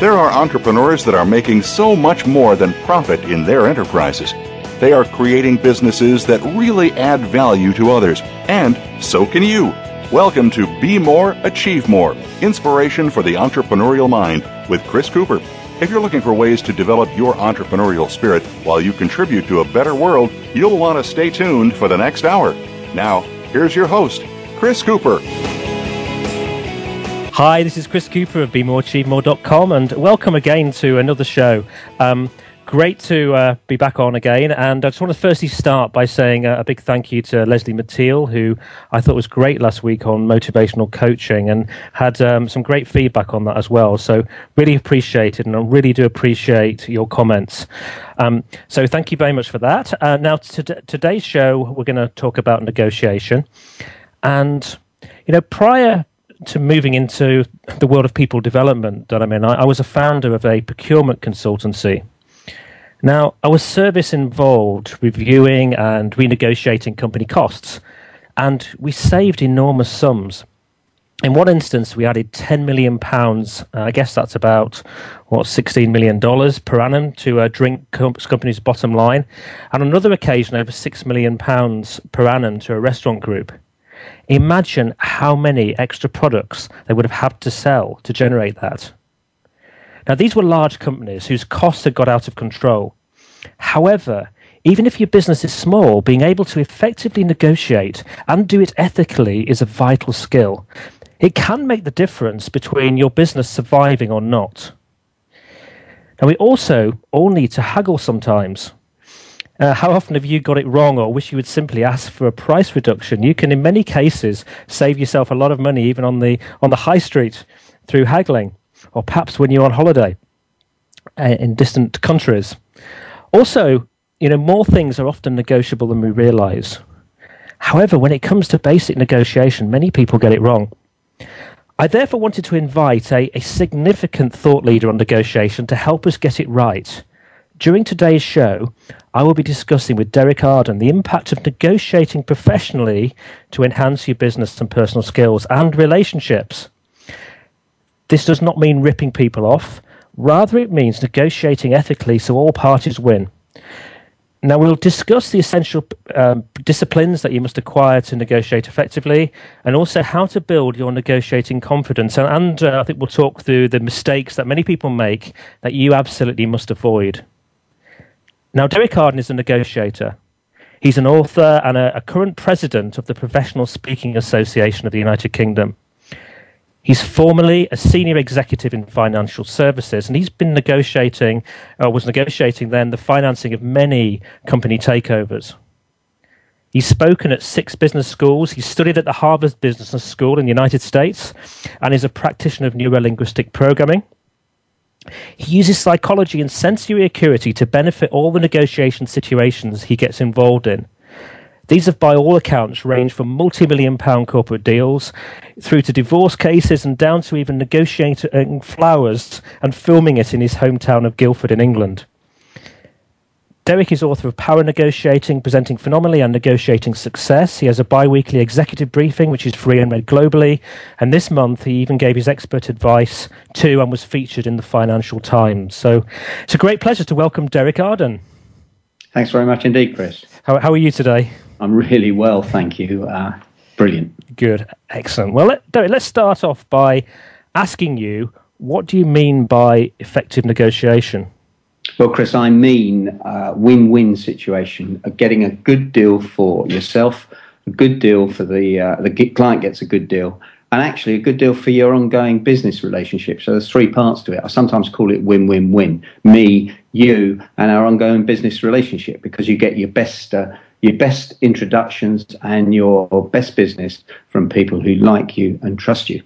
There are entrepreneurs that are making so much more than profit in their enterprises. They are creating businesses that really add value to others, and so can you. Welcome to Be More, Achieve More, Inspiration for the Entrepreneurial Mind with Chris Cooper. If you're looking for ways to develop your entrepreneurial spirit while you contribute to a better world, you'll want to stay tuned for the next hour. Now, here's your host, Chris Cooper. Hi, this is Chris Cooper of BeMoreAchieveMore.com, and welcome again to another show. Great to be back on again, and I just want to firstly start by saying a big thank you to Leslie Mateel, who I thought was great last week on motivational coaching and had some great feedback on that as well. So really appreciate it, and I really do appreciate your comments. So thank you very much for that. Now, today's show, we're going to talk about negotiation. And, you know, prior to moving into the world of people development that I'm in, I was a founder of a procurement consultancy. Now, I was service involved, reviewing and renegotiating company costs, and we saved enormous sums. In one instance, we added £10 million, I guess that's about, $16 million per annum to a drink company's bottom line, and on another occasion, over £6 million per annum to a restaurant group. Imagine how many extra products they would have had to sell to generate that. Now, these were large companies whose costs had got out of control. However, even if your business is small, being able to effectively negotiate and do it ethically is a vital skill. It can make the difference between your business surviving or not. Now, we also all need to haggle sometimes. How often have you got it wrong or wish you would simply ask for a price reduction? You can, in many cases, save yourself a lot of money, even on the high street, through haggling, or perhaps when you're on holiday in distant countries. Also, you know, more things are often negotiable than we realize. However, when it comes to basic negotiation, many people get it wrong. I therefore wanted to invite a significant thought leader on negotiation to help us get it right. During today's show, I will be discussing with Derek Arden the impact of negotiating professionally to enhance your business and personal skills and relationships. This does not mean ripping people off. Rather, it means negotiating ethically so all parties win. Now, we'll discuss the essential disciplines that you must acquire to negotiate effectively, and also how to build your negotiating confidence. And I think we'll talk through the mistakes that many people make that you absolutely must avoid. Now, Derek Arden is a negotiator. He's an author and a current president of the Professional Speaking Association of the United Kingdom. He's formerly a senior executive in financial services, and he's been negotiating, or was negotiating then, the financing of many company takeovers. He's spoken at 6 business schools. He studied at the Harvard Business School in the United States and is a practitioner of neurolinguistic programming. He uses psychology and sensory acuity to benefit all the negotiation situations he gets involved in. These have, by all accounts, ranged from multi-million-pound corporate deals through to divorce cases and down to even negotiating flowers and filming it in his hometown of Guildford in England. Derek is author of Power Negotiating, Presenting Phenomenally, and Negotiating Success. He has a bi-weekly executive briefing, which is free and read globally. And this month, he even gave his expert advice to and was featured in the Financial Times. So it's a great pleasure to welcome Derek Arden. Thanks very much indeed, Chris. How are you today? I'm really well, thank you. Brilliant. Good. Excellent. Well, Derek, let's start off by asking you, what do you mean by effective negotiation? Well, Chris, I mean win-win situation of getting a good deal for yourself, a good deal for the client gets a good deal, and actually a good deal for your ongoing business relationship. So there's three parts to it. I sometimes call it win-win-win. Me, you, and our ongoing business relationship, because you get your best introductions and your best business from people who like you and trust you.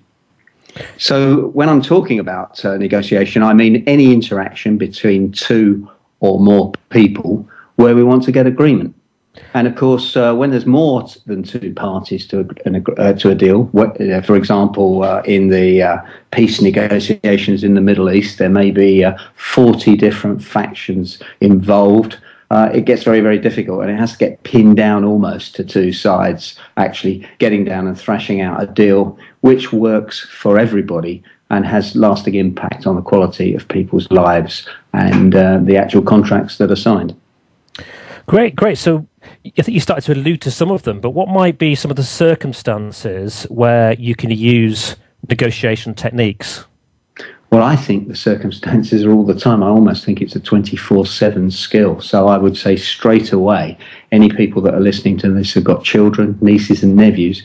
So when I'm talking about negotiation, I mean any interaction between two or more people where we want to get agreement. And of course, when there's more than two parties to a deal, for example, in the peace negotiations in the Middle East, there may be 40 different factions involved. It gets very, very difficult, and it has to get pinned down almost to two sides actually getting down and thrashing out a deal which works for everybody and has lasting impact on the quality of people's lives and the actual contracts that are signed. Great. So I think you started to allude to some of them, but what might be some of the circumstances where you can use negotiation techniques? Well, I think the circumstances are all the time. I almost think it's a 24/7 skill. So I would say straight away, any people that are listening to this have got children, nieces and nephews.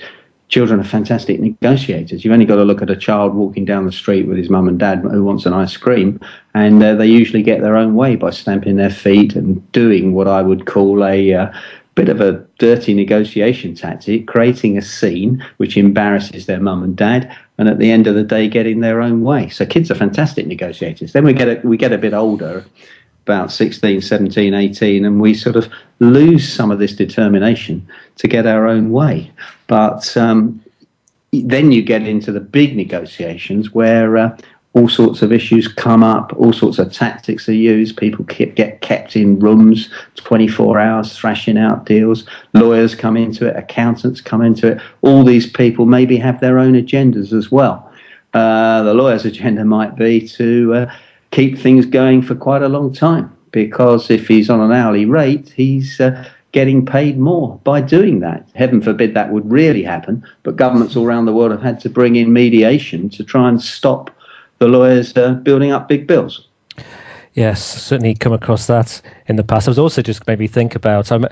Children are fantastic negotiators. You've only got to look at a child walking down the street with his mum and dad who wants an ice cream, and they usually get their own way by stamping their feet and doing what I would call a bit of a dirty negotiation tactic, creating a scene which embarrasses their mum and dad, and at the end of the day getting their own way. So kids are fantastic negotiators. Then we get a bit older, about 16, 17, 18, and we sort of lose some of this determination to get our own way. But then you get into the big negotiations where all sorts of issues come up, all sorts of tactics are used, people get kept in rooms 24 hours thrashing out deals, lawyers come into it, accountants come into it, all these people maybe have their own agendas as well. The lawyer's agenda might be to keep things going for quite a long time, because if he's on an hourly rate, he's getting paid more by doing that. Heaven forbid that would really happen, but governments all around the world have had to bring in mediation to try and stop the lawyers building up big bills. Yes, certainly come across that in the past. I was also just maybe think about, I've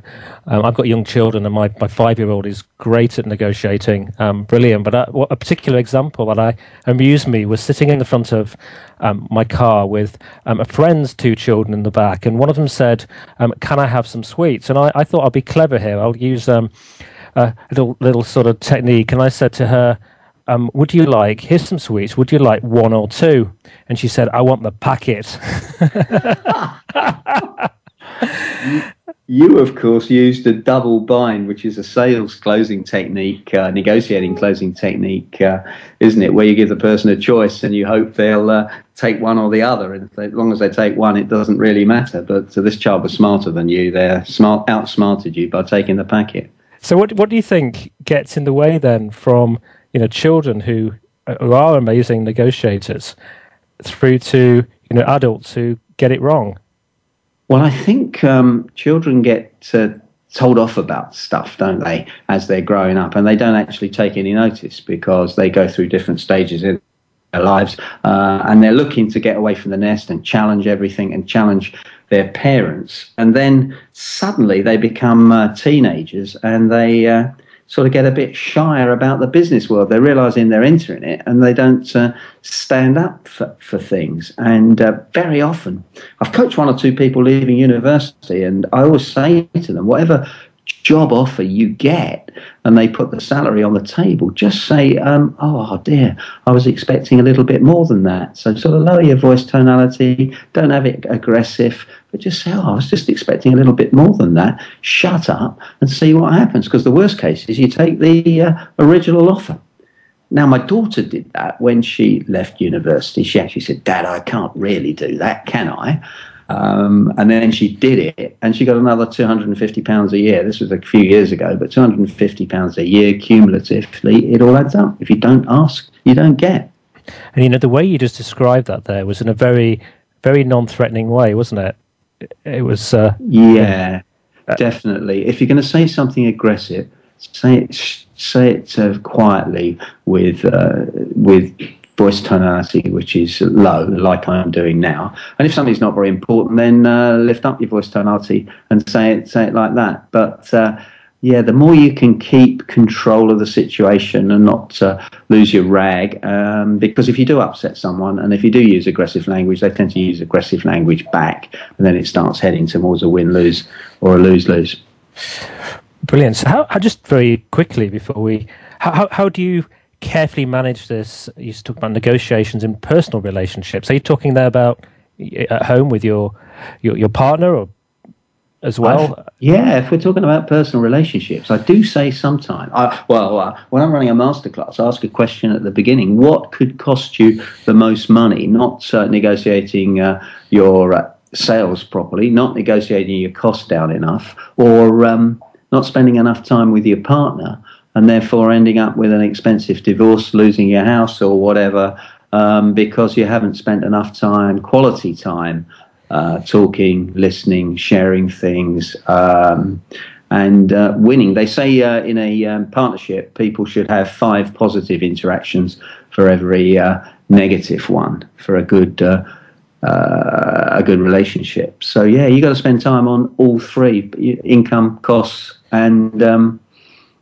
got young children, and my 5-year-old is great at negotiating, brilliant. But a particular example that amused me was sitting in the front of my car with a friend's two children in the back, and one of them said, can I have some sweets? And I thought, I'll be clever here, I'll use a little sort of technique. And I said to her, would you like, here's some sweets, would you like one or two? And she said, I want the packet. You, of course, used a double bind, which is a sales closing technique, negotiating closing technique, isn't it? Where you give the person a choice and you hope they'll take one or the other. And as long as they take one, it doesn't really matter. But this child was smarter than you. They outsmarted you by taking the packet. So what do you think gets in the way then from... children who are amazing negotiators through to, adults who get it wrong? Well, I think children get told off about stuff, don't they, as they're growing up, and they don't actually take any notice because they go through different stages in their lives, and they're looking to get away from the nest and challenge everything and challenge their parents. And then suddenly they become teenagers, and they... sort of get a bit shyer about the business world. They're realizing they're entering it, and they don't stand up for things. And very often, I've coached one or two people leaving university, and I always say to them, whatever job offer you get, and they put the salary on the table, just say, oh dear, I was expecting a little bit more than that. So sort of lower your voice tonality, don't have it aggressive, but just say, oh, I was just expecting a little bit more than that. Shut up and see what happens, because the worst case is you take the original offer. Now, my daughter did that when she left university. She actually said, Dad, I can't really do that, can I? And then she did it, and she got another £250 a year. This was a few years ago, but £250 a year cumulatively, it all adds up. If you don't ask, you don't get. And, the way you just described that there was in a very, very non-threatening way, wasn't it? It was... yeah, definitely. If you're going to say something aggressive, say it quietly with voice tonality which is low, like I'm doing now. And if something's not very important, then lift up your voice tonality and say it like that. But Yeah, the more you can keep control of the situation and not lose your rag, because if you do upset someone and if you do use aggressive language, they tend to use aggressive language back, and then it starts heading towards a win-lose or a lose-lose. Brilliant. So how just very quickly before we, how do you carefully manage this? You used to talk about negotiations in personal relationships. Are you talking there about at home with your partner or as well? If we're talking about personal relationships, I do say sometimes, when I'm running a masterclass, I ask a question at the beginning: what could cost you the most money? Not negotiating your sales properly, not negotiating your cost down enough, or not spending enough time with your partner, and therefore ending up with an expensive divorce, losing your house or whatever, because you haven't spent enough time, quality time, talking, listening, sharing things, and winning. They say in a partnership, people should have 5 positive interactions for every negative one for a good relationship. So yeah, you got to spend time on all 3: income, costs, and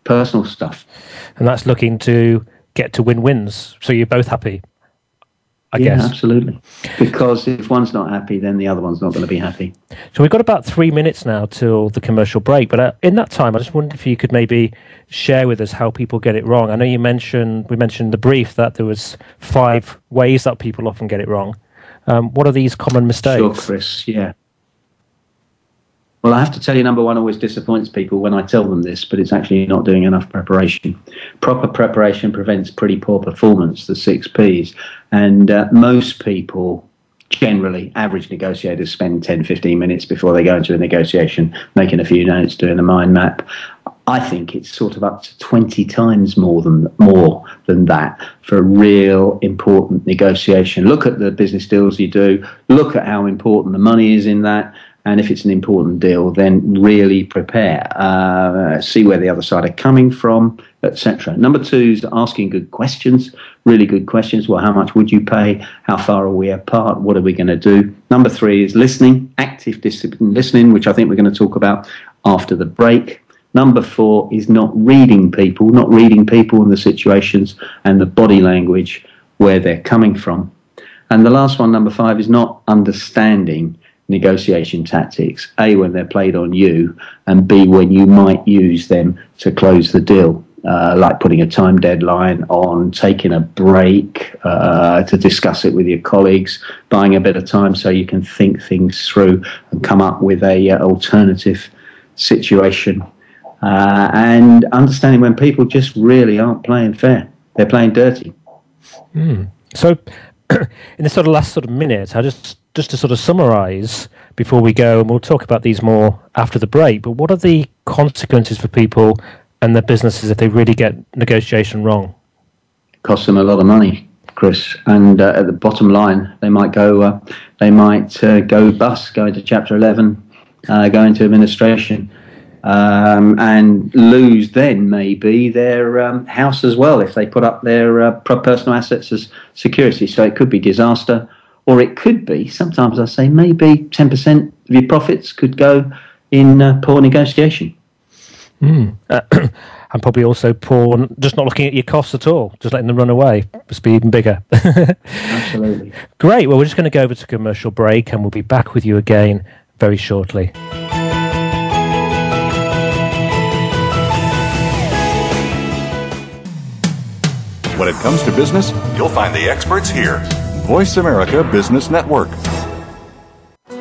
personal stuff. And that's looking to get to win-wins, so you're both happy. I guess. Absolutely. Because if one's not happy, then the other one's not going to be happy. So we've got about 3 minutes now till the commercial break. But in that time, I just wondered if you could maybe share with us how people get it wrong. I know we mentioned the brief that there was 5 ways that people often get it wrong. What are these common mistakes? Sure, Chris. Yeah. Well, I have to tell you, number one always disappoints people when I tell them this, but it's actually not doing enough preparation. Proper preparation prevents pretty poor performance, the 6 Ps. And most people, generally, average negotiators spend 10, 15 minutes before they go into a negotiation, making a few notes, doing a mind map. I think it's sort of up to 20 times more than that for a real important negotiation. Look at the business deals you do. Look at how important the money is in that. And if it's an important deal, then really prepare, see where the other side are coming from, etc. Number 2 is asking good questions, really good questions. Well, how much would you pay? How far are we apart? What are we going to do? Number 3 is listening, active disciplined listening, which I think we're going to talk about after the break. Number 4 is not reading people and the situations and the body language where they're coming from. And the last one, number 5, is not understanding negotiation tactics, A, when they're played on you, and B, when you might use them to close the deal, like putting a time deadline on, taking a break to discuss it with your colleagues, buying a bit of time so you can think things through and come up with a alternative situation, and understanding when people just really aren't playing fair, they're playing dirty. So in the last minute, I just to summarize before we go, and we'll talk about these more after the break, but what are the consequences for people and their businesses if they really get negotiation wrong? It costs them a lot of money, Chris, and at the bottom line, they might go bust, go into Chapter 11, go into administration, and lose then maybe their house as well if they put up their personal assets as security. So it could be disaster. Or it could be, sometimes I say, maybe 10% of your profits could go in poor negotiation. And probably also poor, just not looking at your costs at all, just letting them run away. Just be even bigger. Absolutely. Great. Well, we're just going to go over to commercial break, and we'll be back with you again very shortly. When it comes to business, you'll find the experts here. Voice America Business Network.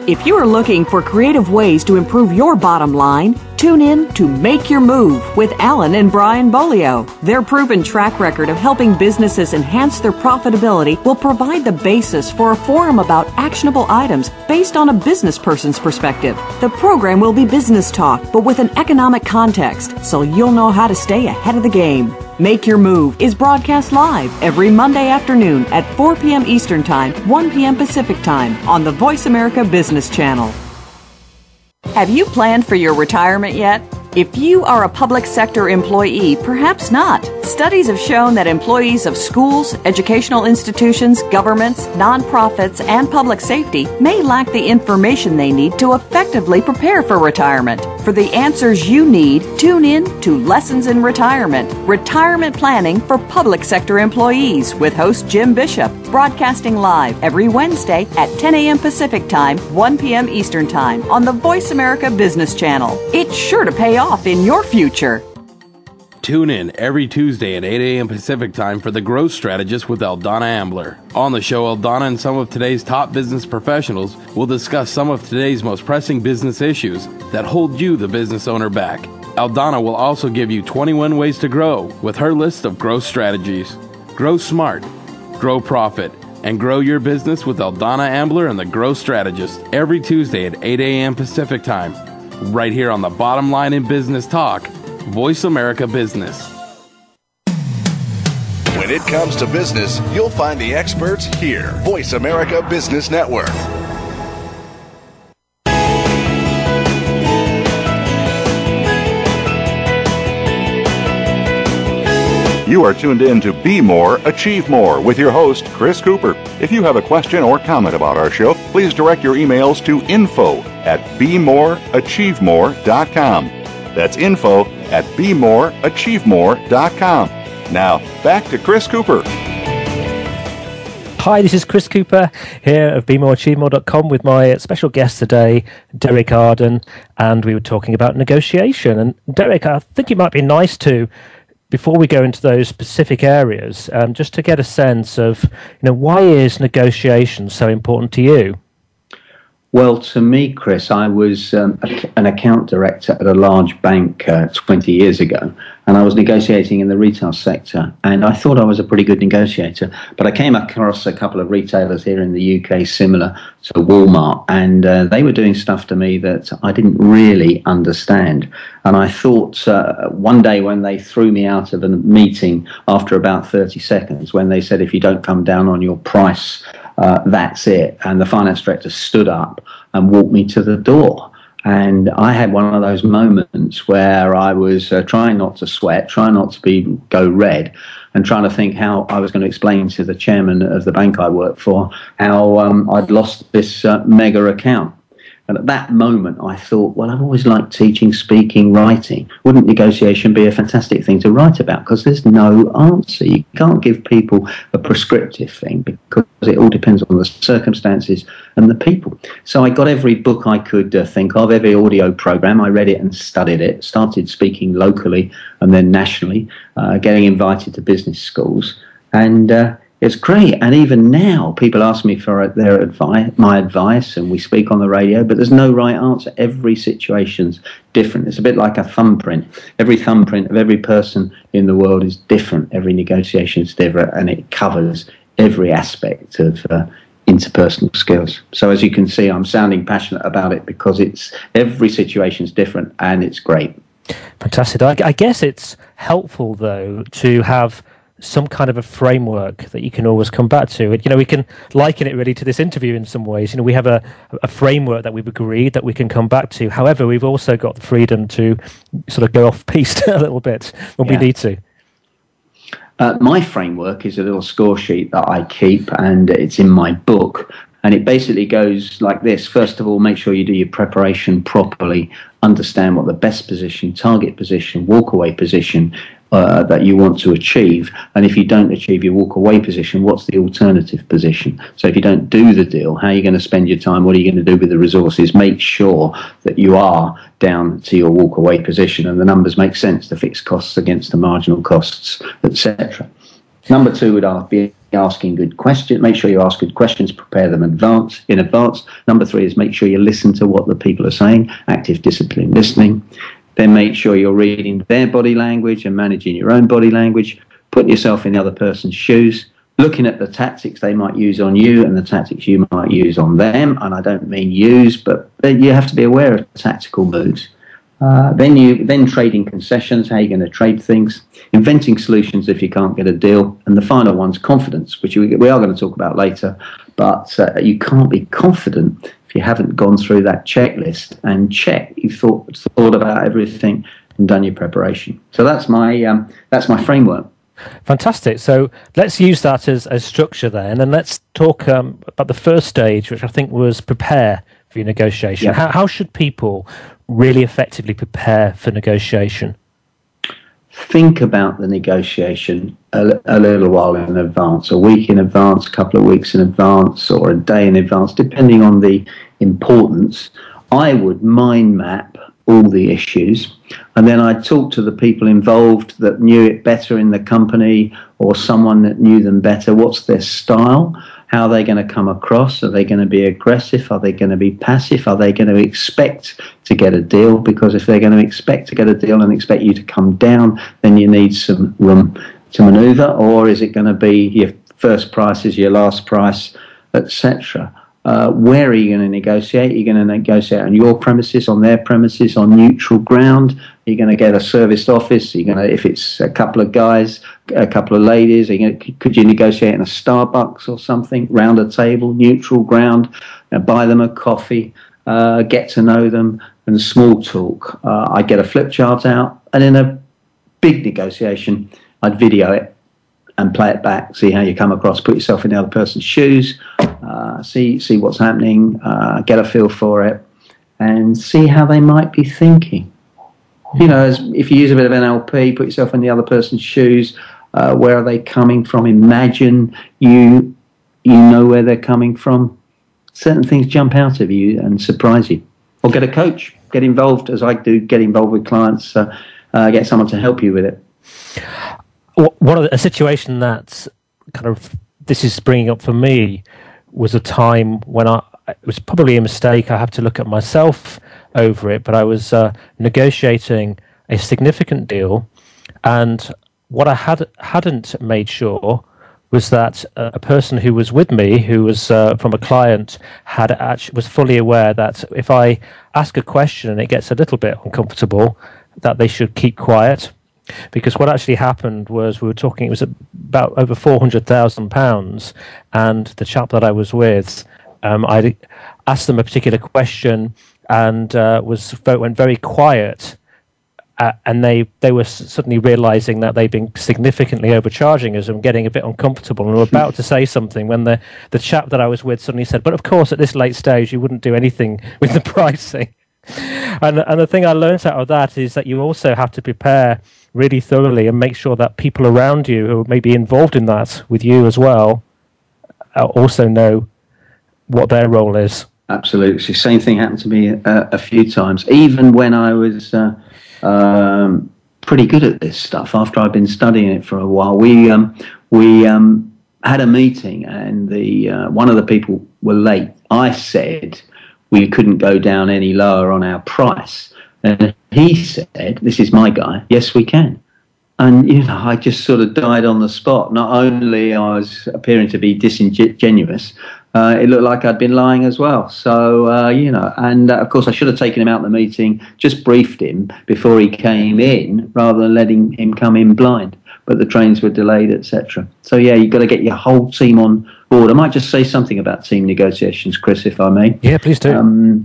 If you're looking for creative ways to improve your bottom line, tune in to Make Your Move with Alan and Brian Bolio. Their proven track record of helping businesses enhance their profitability will provide the basis for a forum about actionable items based on a business person's perspective. The program will be business talk, but with an economic context, so you'll know how to stay ahead of the game. Make Your Move is broadcast live every Monday afternoon at 4 p.m. Eastern Time, 1 p.m. Pacific Time on the Voice America Business Channel. Have you planned for your retirement yet? If you are a public sector employee, perhaps not. Studies have shown that employees of schools, educational institutions, governments, nonprofits, and public safety may lack the information they need to effectively prepare for retirement. For the answers you need, tune in to Lessons in Retirement, Retirement Planning for Public Sector Employees with host Jim Bishop, broadcasting live every Wednesday at 10 a.m. Pacific Time, 1 p.m. Eastern Time on the Voice America Business Channel. It's sure to pay off in your future. Tune in every Tuesday at 8 a.m. Pacific Time for The Growth Strategist with Aldana Ambler. On the show, Aldana and some of today's top business professionals will discuss some of today's most pressing business issues that hold you, the business owner, back. Aldana will also give you 21 ways to grow with her list of growth strategies. Grow smart, grow profit, and grow your business with Aldana Ambler and The Growth Strategist every Tuesday at 8 a.m. Pacific Time, right here on the Bottom Line in Business Talk, Voice America Business. When it comes to business, you'll find the experts here. Voice America Business Network. You are tuned in to Be More, Achieve More with your host, Chris Cooper. If you have a question or comment about our show, please direct your emails to info@BeMoreAchieveMore.com. That's info@BeMoreAchieveMore.com. Now, back to Chris Cooper. Hi, this is Chris Cooper here of BeMoreAchieveMore.com with my special guest today, Derek Arden, and we were talking about negotiation. And Derek, I think it might be nice to, before we go into those specific areas, just to get a sense of, why is negotiation so important to you? Well, to me, Chris, I was an account director at a large bank 20 years ago, and I was negotiating in the retail sector, and I thought I was a pretty good negotiator, but I came across a couple of retailers here in the UK similar to Walmart, and they were doing stuff to me that I didn't really understand, and I thought one day when they threw me out of a meeting after about 30 seconds, when they said, if you don't come down on your price, that's it. And the finance director stood up and walked me to the door. And I had one of those moments where I was trying not to sweat, trying not to go red, and trying to think how I was going to explain to the chairman of the bank I worked for how I'd lost this mega account. And at that moment, I thought, well, I've always liked teaching, speaking, writing. Wouldn't negotiation be a fantastic thing to write about? Because there's no answer. You can't give people a prescriptive thing because it all depends on the circumstances and the people. So I got every book I could think of, every audio program. I read it and studied it, started speaking locally and then nationally, getting invited to business schools. And it's great, and even now people ask me for my advice, and we speak on the radio, but there's no right answer. Every situation's different. It's a bit like a thumbprint. Every thumbprint of every person in the world is different. Every negotiation is different, and it covers every aspect of interpersonal skills. So as you can see, I'm sounding passionate about it because it's every situation's different, and it's great. Fantastic. I guess it's helpful, though, to have some kind of a framework that you can always come back to. We can liken it really to this interview in some ways. We have a framework that we've agreed that we can come back to. However, we've also got the freedom to sort of go off piste a little bit when we need to. My framework is a little score sheet that I keep, and it's in my book. And it basically goes like this. First of all, make sure you do your preparation properly. Understand what the best position, target position, walk-away position that you want to achieve. And if you don't achieve your walk-away position, what's the alternative position? So if you don't do the deal, how are you going to spend your time? What are you going to do with the resources? Make sure that you are down to your walk-away position and the numbers make sense, the fixed costs against the marginal costs, etc. Number two would be asking good questions. Make sure you ask good questions, prepare them in advance. Number three is make sure you listen to what the people are saying, active discipline listening. Then make sure you're reading their body language and managing your own body language. Put yourself in the other person's shoes, looking at the tactics they might use on you and the tactics you might use on them. And I don't mean use, but you have to be aware of tactical moves. Then trading concessions, how you're going to trade things, inventing solutions if you can't get a deal, and the final one's confidence, which we are going to talk about later, but you can't be confident if you haven't gone through that checklist and you've thought about everything and done your preparation. So that's my framework. Fantastic. So let's use that as structure then, and let's talk about the first stage, which I think was prepare for your negotiation. How should people really effectively prepare for negotiation? Think about the negotiation a little while in advance, a week in advance, a couple of weeks in advance, or a day in advance, depending on the importance. I would mind map all the issues, and then I'd talk to the people involved that knew it better in the company or someone that knew them better. What's their style? How are they going to come across? Are they going to be aggressive? Are they going to be passive? Are they going to expect to get a deal? Because if they're going to expect to get a deal and expect you to come down, then you need some room to maneuver. Or is it going to be your first price is your last price, etc.? Where are you going to negotiate? Are you going to negotiate on your premises, on their premises, on neutral ground? Are you going to get a serviced office? Are you going to, if it's a couple of guys, a couple of ladies, are you going to, could you negotiate in a Starbucks or something, round a table, neutral ground, buy them a coffee, get to know them, and small talk. I get a flip chart out, and in a big negotiation, I'd video it and play it back, see how you come across, put yourself in the other person's shoes, see what's happening, get a feel for it, and see how they might be thinking. You know, if you use a bit of NLP, put yourself in the other person's shoes, where are they coming from? Imagine you know where they're coming from. Certain things jump out of you and surprise you. Or get a coach, get involved, as I do, get involved with clients, get someone to help you with it. One of a situation that kind of this is bringing up for me was a time when it was probably a mistake. I have to look at myself over it, but I was negotiating a significant deal, and what I hadn't made sure was that a person who was with me, who was from a client, was fully aware that if I ask a question and it gets a little bit uncomfortable, that they should keep quiet. Because what actually happened was we were talking, it was about over £400,000, and the chap that I was with, I asked them a particular question and went very quiet, and they were suddenly realising that they'd been significantly overcharging us and getting a bit uncomfortable, and were about to say something when the chap that I was with suddenly said, "But of course at this late stage you wouldn't do anything with the pricing." And the thing I learned out of that is that you also have to prepare really thoroughly and make sure that people around you who may be involved in that with you as well also know what their role is. Absolutely. Same thing happened to me a few times, even when I was pretty good at this stuff after I'd been studying it for a while. We had a meeting, and one of the people were late. I said we couldn't go down any lower on our price. And he said, this is my guy, "Yes, we can." And, you know, I just sort of died on the spot. Not only I was appearing to be disingenuous, it looked like I'd been lying as well. So, you know, and of course I should have taken him out of the meeting, just briefed him before he came in rather than letting him come in blind. But the trains were delayed, etc. So, yeah, you've got to get your whole team on board. I might just say something about team negotiations, Chris, if I may. Yeah, please do.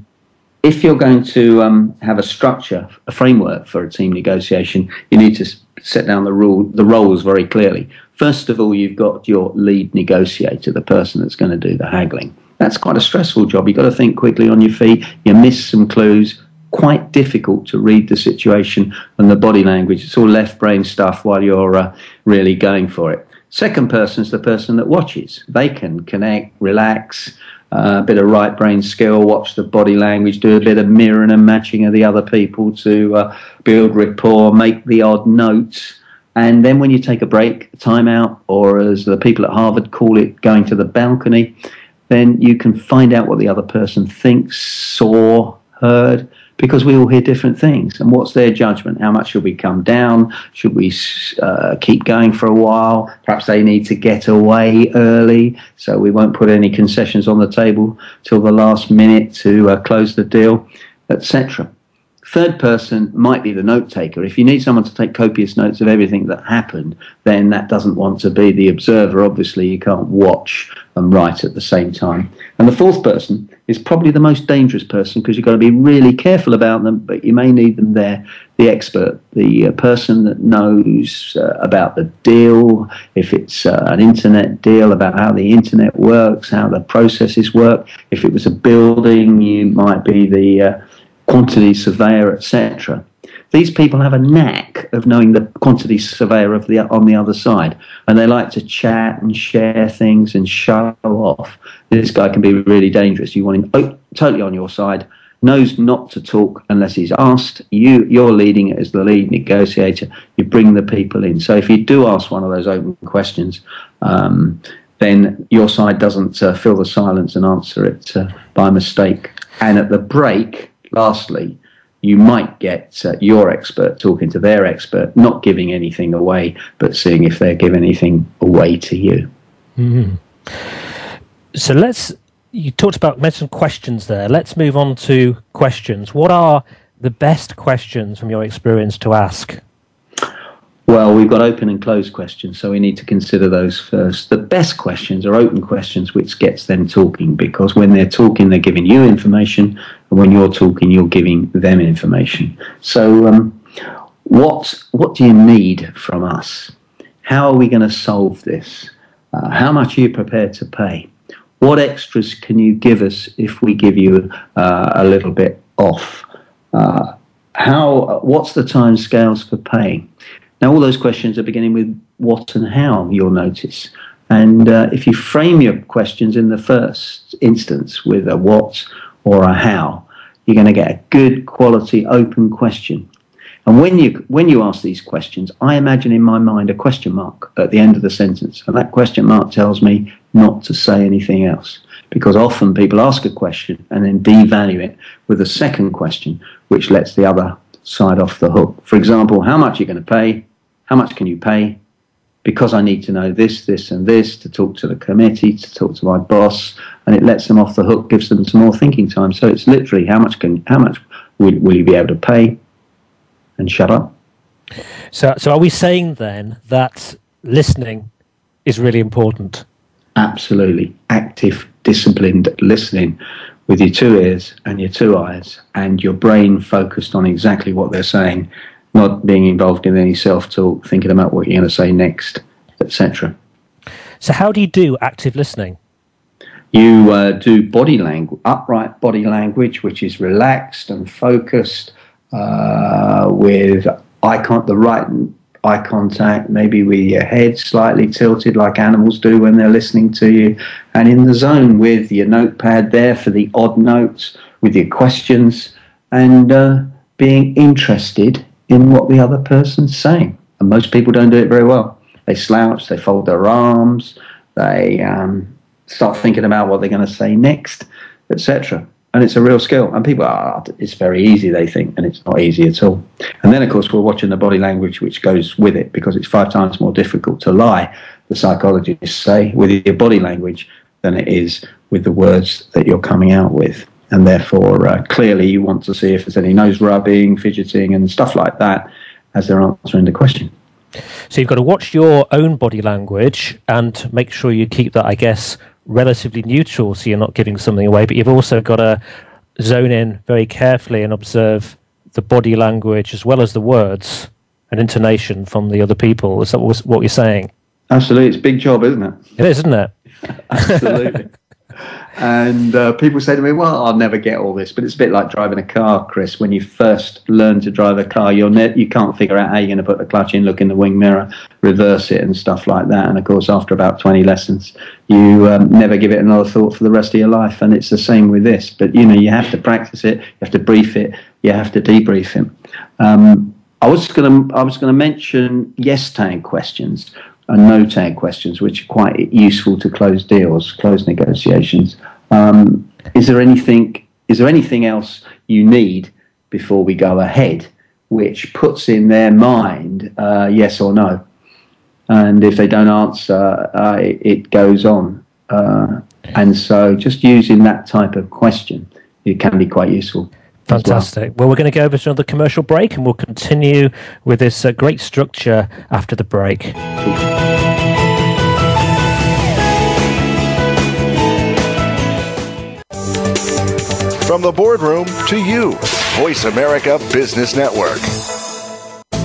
If you're going to have a structure, a framework for a team negotiation, you need to set down the roles very clearly. First of all, you've got your lead negotiator, the person that's going to do the haggling. That's quite a stressful job. You've got to think quickly on your feet. You miss some clues. Quite difficult to read the situation and the body language. It's all left brain stuff while you're really going for it. Second person is the person that watches. They can connect, relax, a bit of right brain skill, watch the body language, do a bit of mirroring and matching of the other people to build rapport, make the odd notes. And then when you take a break, time out, or as the people at Harvard call it, going to the balcony, then you can find out what the other person thinks, saw, heard, because we all hear different things. And what's their judgment? How much should we come down? Should we keep going for a while? Perhaps they need to get away early, so we won't put any concessions on the table till the last minute to close the deal, etc. Third person might be the note taker. If you need someone to take copious notes of everything that happened, then that doesn't want to be the observer. Obviously, you can't watch and write at the same time. And the fourth person is probably the most dangerous person, because you've got to be really careful about them, but you may need them there, the expert, the person that knows about the deal, if it's an internet deal, about how the internet works, how the processes work. If it was a building, you might be the quantity surveyor, etc. These people have a knack of knowing the quantity surveyor of the on the other side, and they like to chat and share things and show off. This guy can be really dangerous. You want him totally on your side, knows not to talk unless he's asked. You're leading it as the lead negotiator. You bring the people in. So if you do ask one of those open questions, then your side doesn't fill the silence and answer it by mistake. And at the break, lastly, you might get your expert talking to their expert, not giving anything away, but seeing if they give anything away to you. Mm-hmm. So you talked about some questions there. Let's move on to questions. What are the best questions from your experience to ask? Well, we've got open and closed questions, so we need to consider those first. The best questions are open questions, which gets them talking, because when they're talking, they're giving you information, and when you're talking, you're giving them information. So what do you need from us? How are we going to solve this? How much are you prepared to pay? What extras can you give us if we give you a little bit off? What's the time scales for paying? Now, all those questions are beginning with what and how, you'll notice. And if you frame your questions in the first instance with a what or a how, you're going to get a good quality open question. And when you ask these questions, I imagine in my mind a question mark at the end of the sentence. And that question mark tells me not to say anything else, because often people ask a question and then devalue it with a second question, which lets the other side off the hook. For example, how much are you going to pay? How much can you pay? Because I need to know this, this, and this to talk to the committee, to talk to my boss, and it lets them off the hook, gives them some more thinking time. So it's literally how much will you be able to pay, and shut up. So are we saying then that listening is really important? Absolutely. Active, disciplined listening with your two ears and your two eyes and your brain focused on exactly what they're saying, not being involved in any self-talk, thinking about what you're going to say next, etc. So how do you do active listening? You do body language, upright body language, which is relaxed and focused, with the right eye contact, maybe with your head slightly tilted like animals do when they're listening to you, and in the zone with your notepad there for the odd notes, with your questions, and being interested in what the other person's saying. And most people don't do it very well. They slouch, they fold their arms, they start thinking about what they're going to say next, etc. And it's a real skill. And people are, it's very easy, they think, and it's not easy at all. And then, of course, we're watching the body language which goes with it, because it's 5 times more difficult to lie, the psychologists say, with your body language than it is with the words that you're coming out with. And therefore, clearly, you want to see if there's any nose rubbing, fidgeting, and stuff like that as they're answering the question. So you've got to watch your own body language and make sure you keep that, I guess, relatively neutral, so you're not giving something away, but you've also got to zone in very carefully and observe the body language as well as the words and intonation from the other people. Is that what you're saying? Absolutely. It's a big job, isn't it? It is, isn't it? Absolutely. And people say to me, well, I'll never get all this. But it's a bit like driving a car, Chris. When you first learn to drive a car, you can't figure out how you're going to put the clutch in, look in the wing mirror, reverse it and stuff like that. And, of course, after about 20 lessons, you never give it another thought for the rest of your life. And it's the same with this. But, you have to practice it. You have to brief it. You have to debrief it. I was going to mention yes-tag questions and no-tag questions, which are quite useful to close deals, close negotiations. Is there anything else you need before we go ahead, which puts in their mind yes or no? And if they don't answer, it goes on. And so just using that type of question, it can be quite useful. Fantastic. Well, we're going to go over to another commercial break, and we'll continue with this great structure after the break. From the boardroom to you, Voice America Business Network.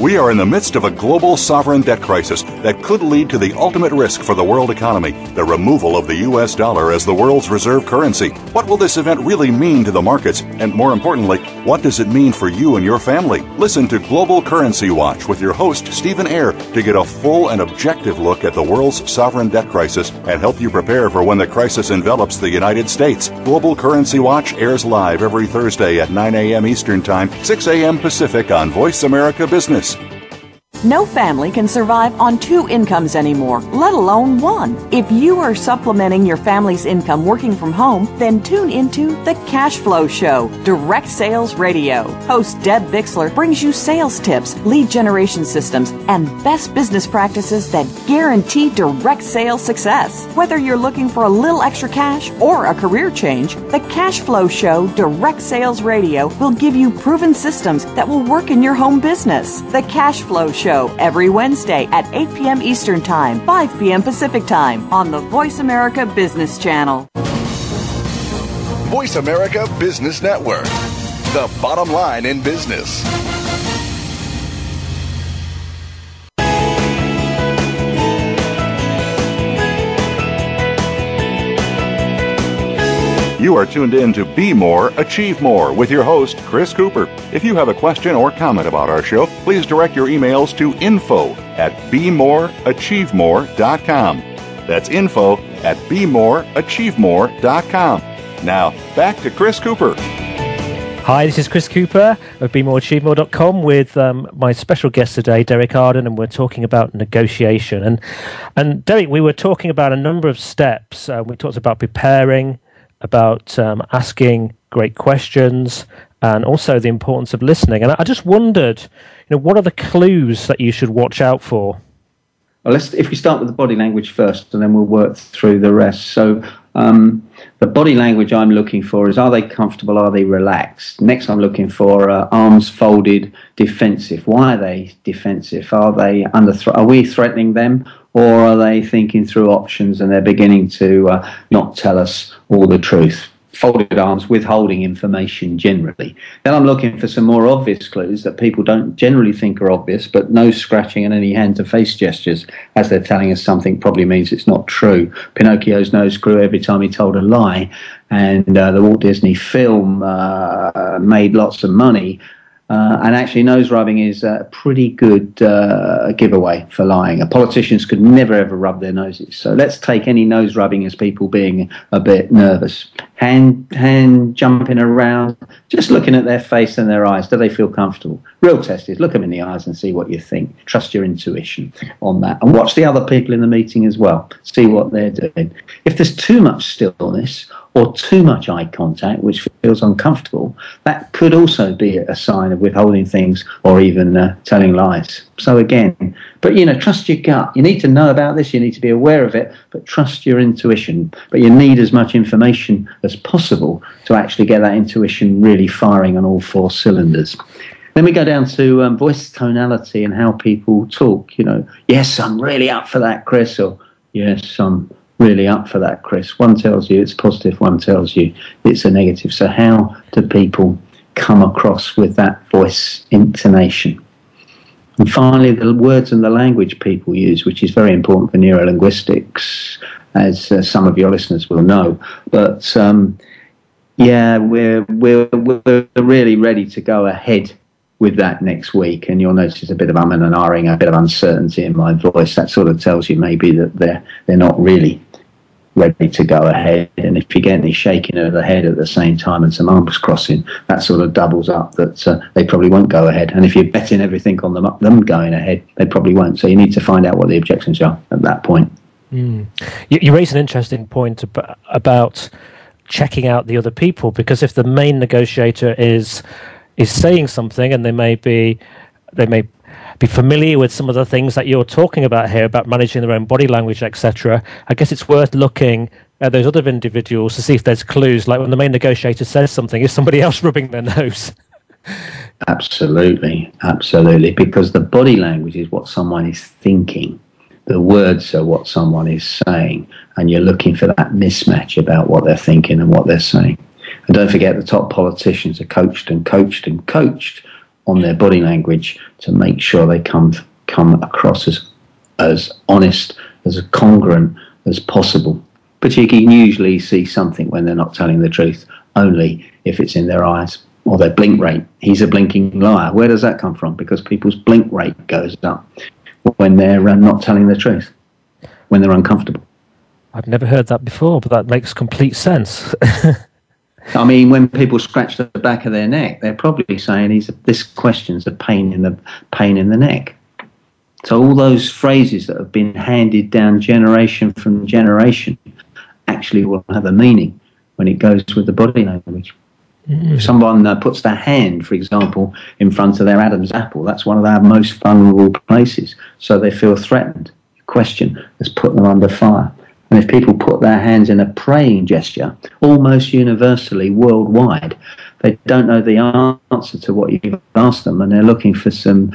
We are in the midst of a global sovereign debt crisis that could lead to the ultimate risk for the world economy, the removal of the U.S. dollar as the world's reserve currency. What will this event really mean to the markets? And more importantly, what does it mean for you and your family? Listen to Global Currency Watch with your host, Stephen Ayer, to get a full and objective look at the world's sovereign debt crisis and help you prepare for when the crisis envelops the United States. Global Currency Watch airs live every Thursday at 9 a.m. Eastern Time, 6 a.m. Pacific on Voice America Business. No family can survive on two incomes anymore, let alone one. If you are supplementing your family's income working from home, then tune into The Cash Flow Show, Direct Sales Radio. Host Deb Bixler brings you sales tips, lead generation systems, and best business practices that guarantee direct sales success. Whether you're looking for a little extra cash or a career change, The Cash Flow Show, Direct Sales Radio will give you proven systems that will work in your home business. The Cash Flow Show, every Wednesday at 8 p.m. Eastern Time, 5 p.m. Pacific Time on the Voice America Business Channel. Voice America Business Network, the bottom line in business. You are tuned in to Be More, Achieve More with your host, Chris Cooper. If you have a question or comment about our show, please direct your emails to info@BeMoreAchieveMore.com. That's info@BeMoreAchieveMore.com. Now, back to Chris Cooper. Hi, this is Chris Cooper of BeMoreAchieveMore.com with my special guest today, Derek Arden, and we're talking about negotiation. And Derek, we were talking about a number of steps. We talked about preparing, about asking great questions, and also the importance of listening. And I just wondered, what are the clues that you should watch out for? Well, if we start with the body language first, and then we'll work through the rest. So the body language I'm looking for is, are they comfortable? Are they relaxed? Next, I'm looking for arms folded, defensive. Why are they defensive? Are they are we threatening them? Or are they thinking through options and they're beginning to not tell us all the truth? Folded arms, withholding information generally. Then I'm looking for some more obvious clues that people don't generally think are obvious, but no scratching and any hand-to-face gestures as they're telling us something probably means it's not true. Pinocchio's nose grew every time he told a lie, and the Walt Disney film made lots of money. And actually, nose rubbing is a pretty good giveaway for lying. Politicians could never, ever rub their noses. So let's take any nose rubbing as people being a bit nervous. Hand jumping around, just looking at their face and their eyes. Do they feel comfortable? Real test is look them in the eyes and see what you think. Trust your intuition on that. And watch the other people in the meeting as well. See what they're doing. If there's too much stillness or too much eye contact, which feels uncomfortable, that could also be a sign of withholding things or even telling lies. So again, but trust your gut. You need to know about this, you need to be aware of it, but trust your intuition. But you need as much information as possible to actually get that intuition really firing on all four cylinders. Then we go down to voice tonality and how people talk. Yes, I'm really up for that, Chris, or yes, I'm really up for that, Chris. One tells you it's positive, one tells you it's a negative. So how do people come across with that voice intonation? And finally, the words and the language people use, which is very important for neurolinguistics, as some of your listeners will know. But we're really ready to go ahead with that next week, and you'll notice a bit of and ahhing, a bit of uncertainty in my voice. That sort of tells you maybe that they're not really ready to go ahead. And if you get any shaking of the head at the same time and some arms crossing, that sort of doubles up that they probably won't go ahead. And if you're betting everything on them going ahead, they probably won't. So you need to find out what the objections are at that point. You raise an interesting point about checking out the other people, because if the main negotiator is saying something, and they may be familiar with some of the things that you're talking about here, about managing their own body language, etc., I guess it's worth looking at those other individuals to see if there's clues. Like when the main negotiator says something, is somebody else rubbing their nose? Absolutely. Because the body language is what someone is thinking. The words are what someone is saying. And you're looking for that mismatch about what they're thinking and what they're saying. And don't forget, the top politicians are coached on their body language to make sure they come across as honest, as congruent as possible. But you can usually see something when they're not telling the truth, only if it's in their eyes or their blink rate. He's a blinking liar. Where does that come from? Because people's blink rate goes up when they're not telling the truth, when they're uncomfortable. I've never heard that before, but that makes complete sense. I mean, when people scratch the back of their neck, they're probably saying this question's a pain in the neck. So all those phrases that have been handed down generation from generation actually will have a meaning when it goes with the body language. If someone puts their hand, for example, in front of their Adam's apple, that's one of their most vulnerable places. So they feel threatened. The question has put them under fire. And if people put their hands in a praying gesture, almost universally worldwide, they don't know the answer to what you've asked them, and they're looking for some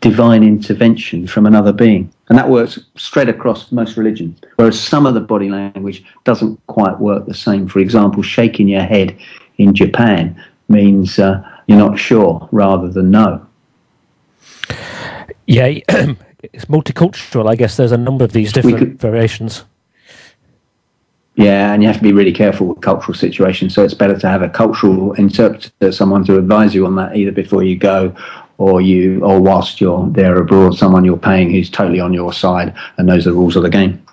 divine intervention from another being. And that works straight across most religions, whereas some of the body language doesn't quite work the same. For example, shaking your head in Japan means you're not sure rather than no. Yeah, it's multicultural. I guess there's a number of these different variations. Yeah, and you have to be really careful with cultural situations, so it's better to have a cultural interpreter, someone to advise you on that, either before you go or whilst you're there abroad, someone you're paying who's totally on your side and knows the rules of the game.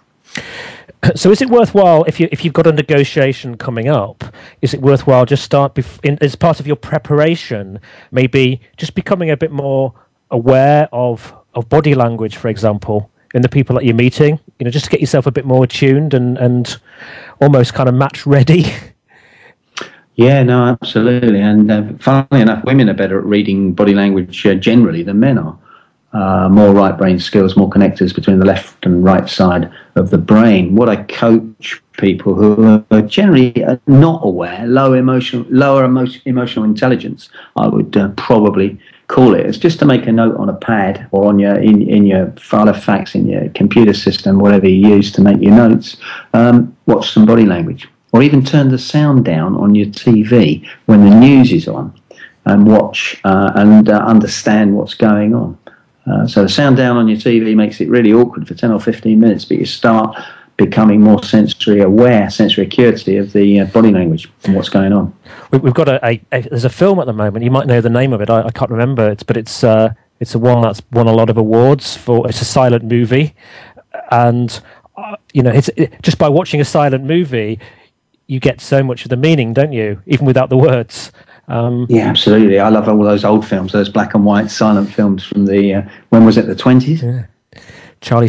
So is it worthwhile, if you've got a negotiation coming up, is it worthwhile just start as part of your preparation, maybe just becoming a bit more aware of body language, for example, in the people that you're meeting, just to get yourself a bit more attuned and almost kind of match ready? Yeah, no, absolutely. And funnily enough, women are better at reading body language generally than men are. More right brain skills, more connectors between the left and right side of the brain. What I coach people who are generally not aware, lower emotional intelligence, I would probably call it. It's just to make a note on a pad or on your in your file of facts, in your computer system, whatever you use to make your notes. Watch some body language, or even turn the sound down on your TV when the news is on, and watch and understand what's going on. So the sound down on your TV makes it really awkward for 10 or 15 minutes, but you start becoming more sensory aware, sensory acuity of the body language and what's going on. We've got there's a film at the moment, you might know the name of it, I can't remember it, but it's a one that's won a lot of awards for, it's a silent movie, and just by watching a silent movie, you get so much of the meaning, don't you, even without the words. Yeah, absolutely. I love all those old films, those black and white silent films from the when was it, the 20s? Yeah. Charlie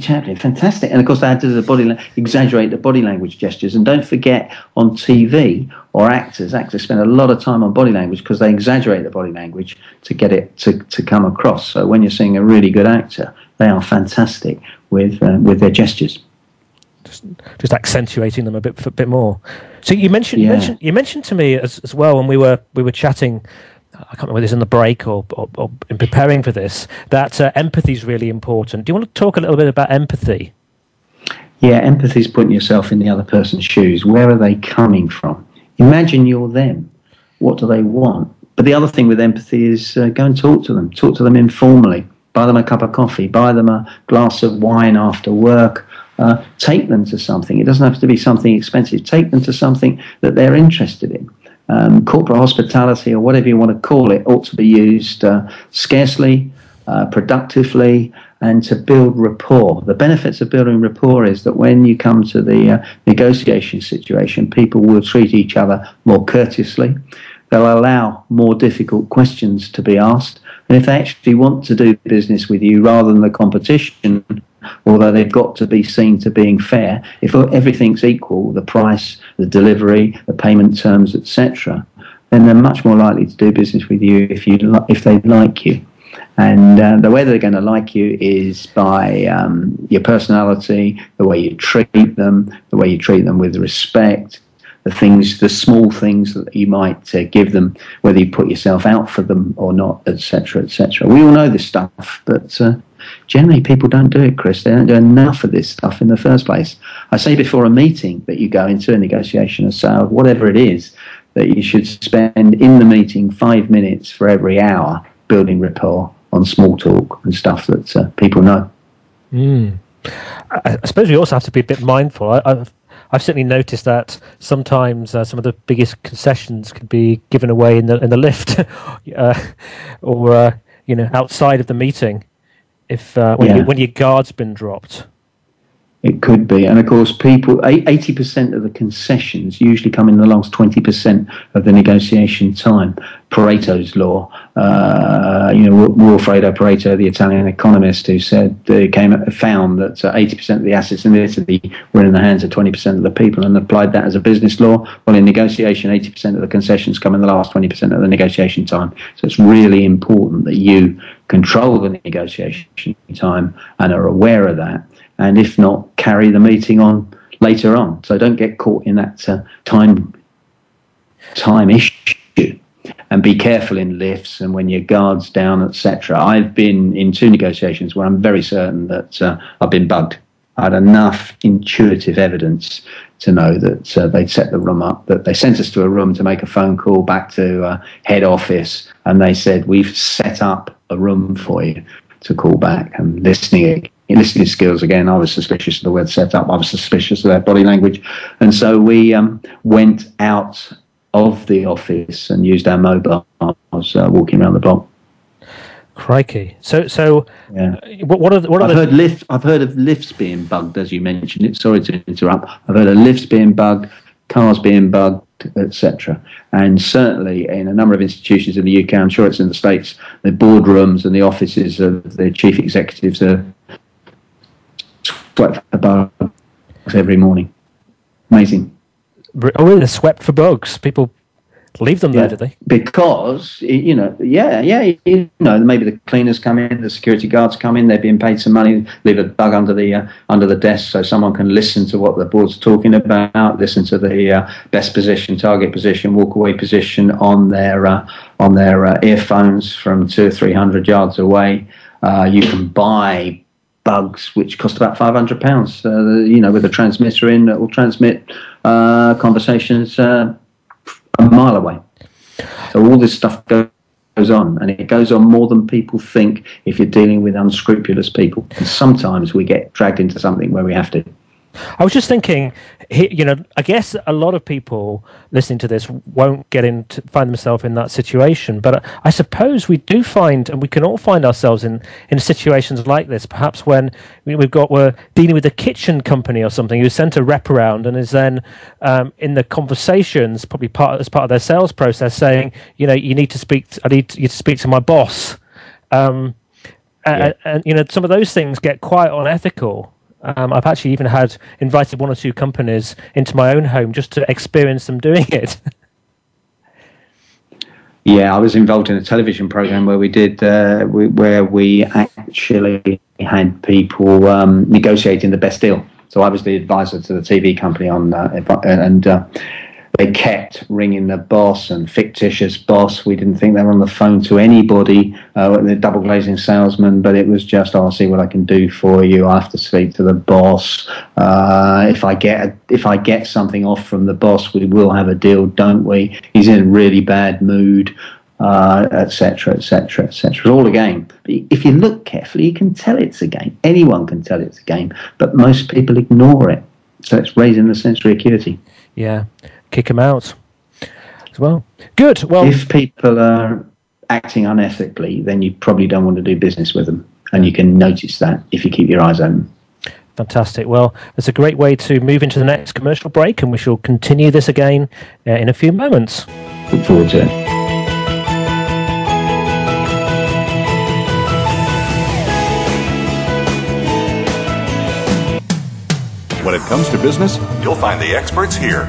Chaplin, fantastic. And of course they had to exaggerate the body language gestures. And don't forget, on TV, or actors spend a lot of time on body language because they exaggerate the body language to get it to come across. So when you're seeing a really good actor, they are fantastic with their gestures. Just accentuating them a bit more. So you mentioned to me as well when we were chatting, I can't remember whether it's in the break or in preparing for this, that empathy is really important. Do you want to talk a little bit about empathy? Yeah, empathy is putting yourself in the other person's shoes. Where are they coming from? Imagine you're them. What do they want? But the other thing with empathy is go and talk to them informally. Buy them a cup of coffee, buy them a glass of wine after work. Take them to something. It doesn't have to be something expensive. Take them to something that they're interested in. Corporate hospitality, or whatever you want to call it, ought to be used scarcely, productively, and to build rapport. The benefits of building rapport is that when you come to the negotiation situation, people will treat each other more courteously. They'll allow more difficult questions to be asked. And if they actually want to do business with you rather than the competition, although they've got to be seen to being fair, if everything's equal, the price, the delivery, the payment terms, etc., then they're much more likely to do business with you if they like you. And the way they're going to like you is by your personality, the way you treat them, the way you treat them with respect, the things, the small things that you might give them, whether you put yourself out for them or not, etc., etc. We all know this stuff, but generally people don't do it, Chris. They don't do enough of this stuff in the first place. I say before a meeting that you go into, a negotiation, a sale, whatever it is, that you should spend in the meeting 5 minutes for every hour building rapport on small talk and stuff that people know. Mm. I suppose we also have to be a bit mindful. I've certainly noticed that sometimes some of the biggest concessions can be given away in the lift, or outside of the meeting, if when your guard's been dropped. It could be, and of course, people. 80% of the concessions usually come in the last 20% of the negotiation time. Pareto's law, Wilfredo Pareto, the Italian economist, who said found that 80% of the assets in Italy were in the hands of 20% of the people, and applied that as a business law. Well, in negotiation, 80% of the concessions come in the last 20% of the negotiation time. So it's really important that you control the negotiation time and are aware of that. And if not, carry the meeting on later on. So don't get caught in that time issue. And be careful in lifts and when your guard's down, etc. I've been in 2 negotiations where I'm very certain that I've been bugged. I had enough intuitive evidence to know that they'd set the room up, that they sent us to a room to make a phone call back to head office, and they said, we've set up a room for you to call back. And listening skills again. I was suspicious of the word set up. I was suspicious of their body language, and so we went out of the office and used our mobile. I was walking around the block. Crikey! So yeah. I've heard of lifts being bugged, as you mentioned it. Sorry to interrupt. I've heard of lifts being bugged, cars being bugged, etc. And certainly in a number of institutions in the UK, I'm sure it's in the States, the boardrooms and the offices of the chief executives are swept for bugs every morning. Amazing. Oh, they're swept for bugs. People leave them there, do they? Because, maybe the cleaners come in, the security guards come in, they're being paid some money, leave a bug under the desk so someone can listen to what the board's talking about, listen to the best position, target position, walk away position on their earphones from 200 or 300 yards away. You can buy bugs which cost about £500, with a transmitter in that will transmit conversations a mile away. So all this stuff goes on, and it goes on more than people think if you're dealing with unscrupulous people. And sometimes we get dragged into something where we have to. I was just thinking, I guess a lot of people listening to this won't find themselves in that situation, but I suppose we do find, and we can all find ourselves in situations like this, perhaps when we're dealing with a kitchen company or something who sent a rep around and is then in the conversations, probably as part of their sales process, saying, I need you to speak to my boss. And some of those things get quite unethical. I've actually even had invited 1 or 2 companies into my own home just to experience them doing it. Yeah, I was involved in a television program where we actually had people negotiating the best deal. So I was the advisor to the TV company on they kept ringing the boss and fictitious boss. We didn't think they were on the phone to anybody, the double glazing salesman, but it was just, I'll see what I can do for you. I have to speak to the boss. If I get something off from the boss, we will have a deal, don't we? He's in a really bad mood, etc., etc., etc. All a game. But if you look carefully, you can tell it's a game. Anyone can tell it's a game, but most people ignore it. So it's raising the sensory acuity. Yeah. Kick them out as well. Good. Well, if people are acting unethically, then you probably don't want to do business with them, and you can notice that if you keep your eyes open. Fantastic. Well, that's a great way to move into the next commercial break, and we shall continue this again in a few moments. Look forward to it. When it comes to business, you'll find the experts here.